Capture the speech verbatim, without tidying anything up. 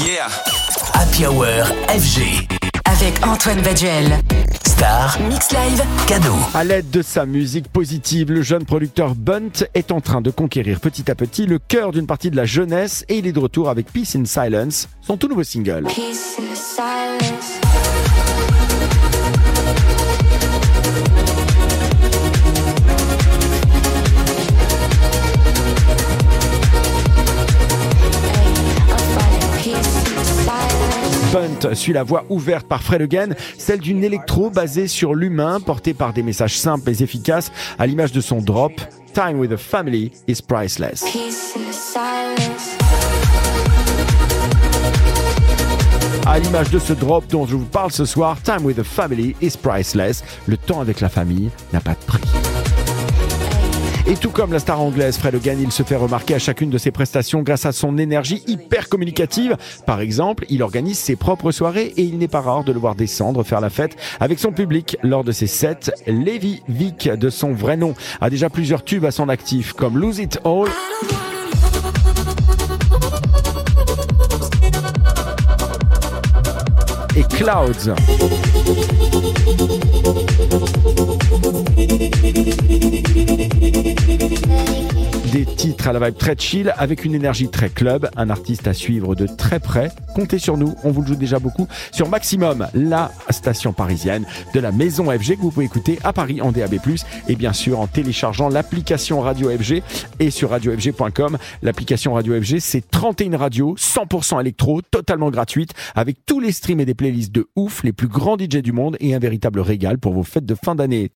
Yeah. Happy Hour F G avec Antoine Baduel. Star, Mix Live, cadeau. À l'aide de sa musique positive, le jeune producteur Bunt est en train de conquérir petit à petit le cœur d'une partie de la jeunesse et il est de retour avec Peace in Silence, son tout nouveau single. Peace in Silence. Bunt suit la voie ouverte par Fred again, celle d'une électro basée sur l'humain, portée par des messages simples et efficaces, à l'image de son drop « Time with the family is priceless ». À l'image de ce drop dont je vous parle ce soir, « Time with the family is priceless », le temps avec la famille n'a pas de prix. Et tout comme la star anglaise Fred again, il se fait remarquer à chacune de ses prestations grâce à son énergie hyper communicative. Par exemple, il organise ses propres soirées et il n'est pas rare de le voir descendre faire la fête avec son public lors de ses sets. Levi Vic, de son vrai nom, a déjà plusieurs tubes à son actif comme Lose It All et Clouds. Des titres à la vibe très chill, avec une énergie très club, un artiste à suivre de très près. Comptez sur nous, on vous le joue déjà beaucoup sur Maximum, la station parisienne de la Maison F G que vous pouvez écouter à Paris en D A B plus, et bien sûr en téléchargeant l'application Radio F G et sur radio F G point com. L'application Radio F G, c'est trente et une radios, cent pour cent électro, totalement gratuite, avec tous les streams et des playlists de ouf, les plus grands D J du monde et un véritable régal pour vos fêtes de fin d'année.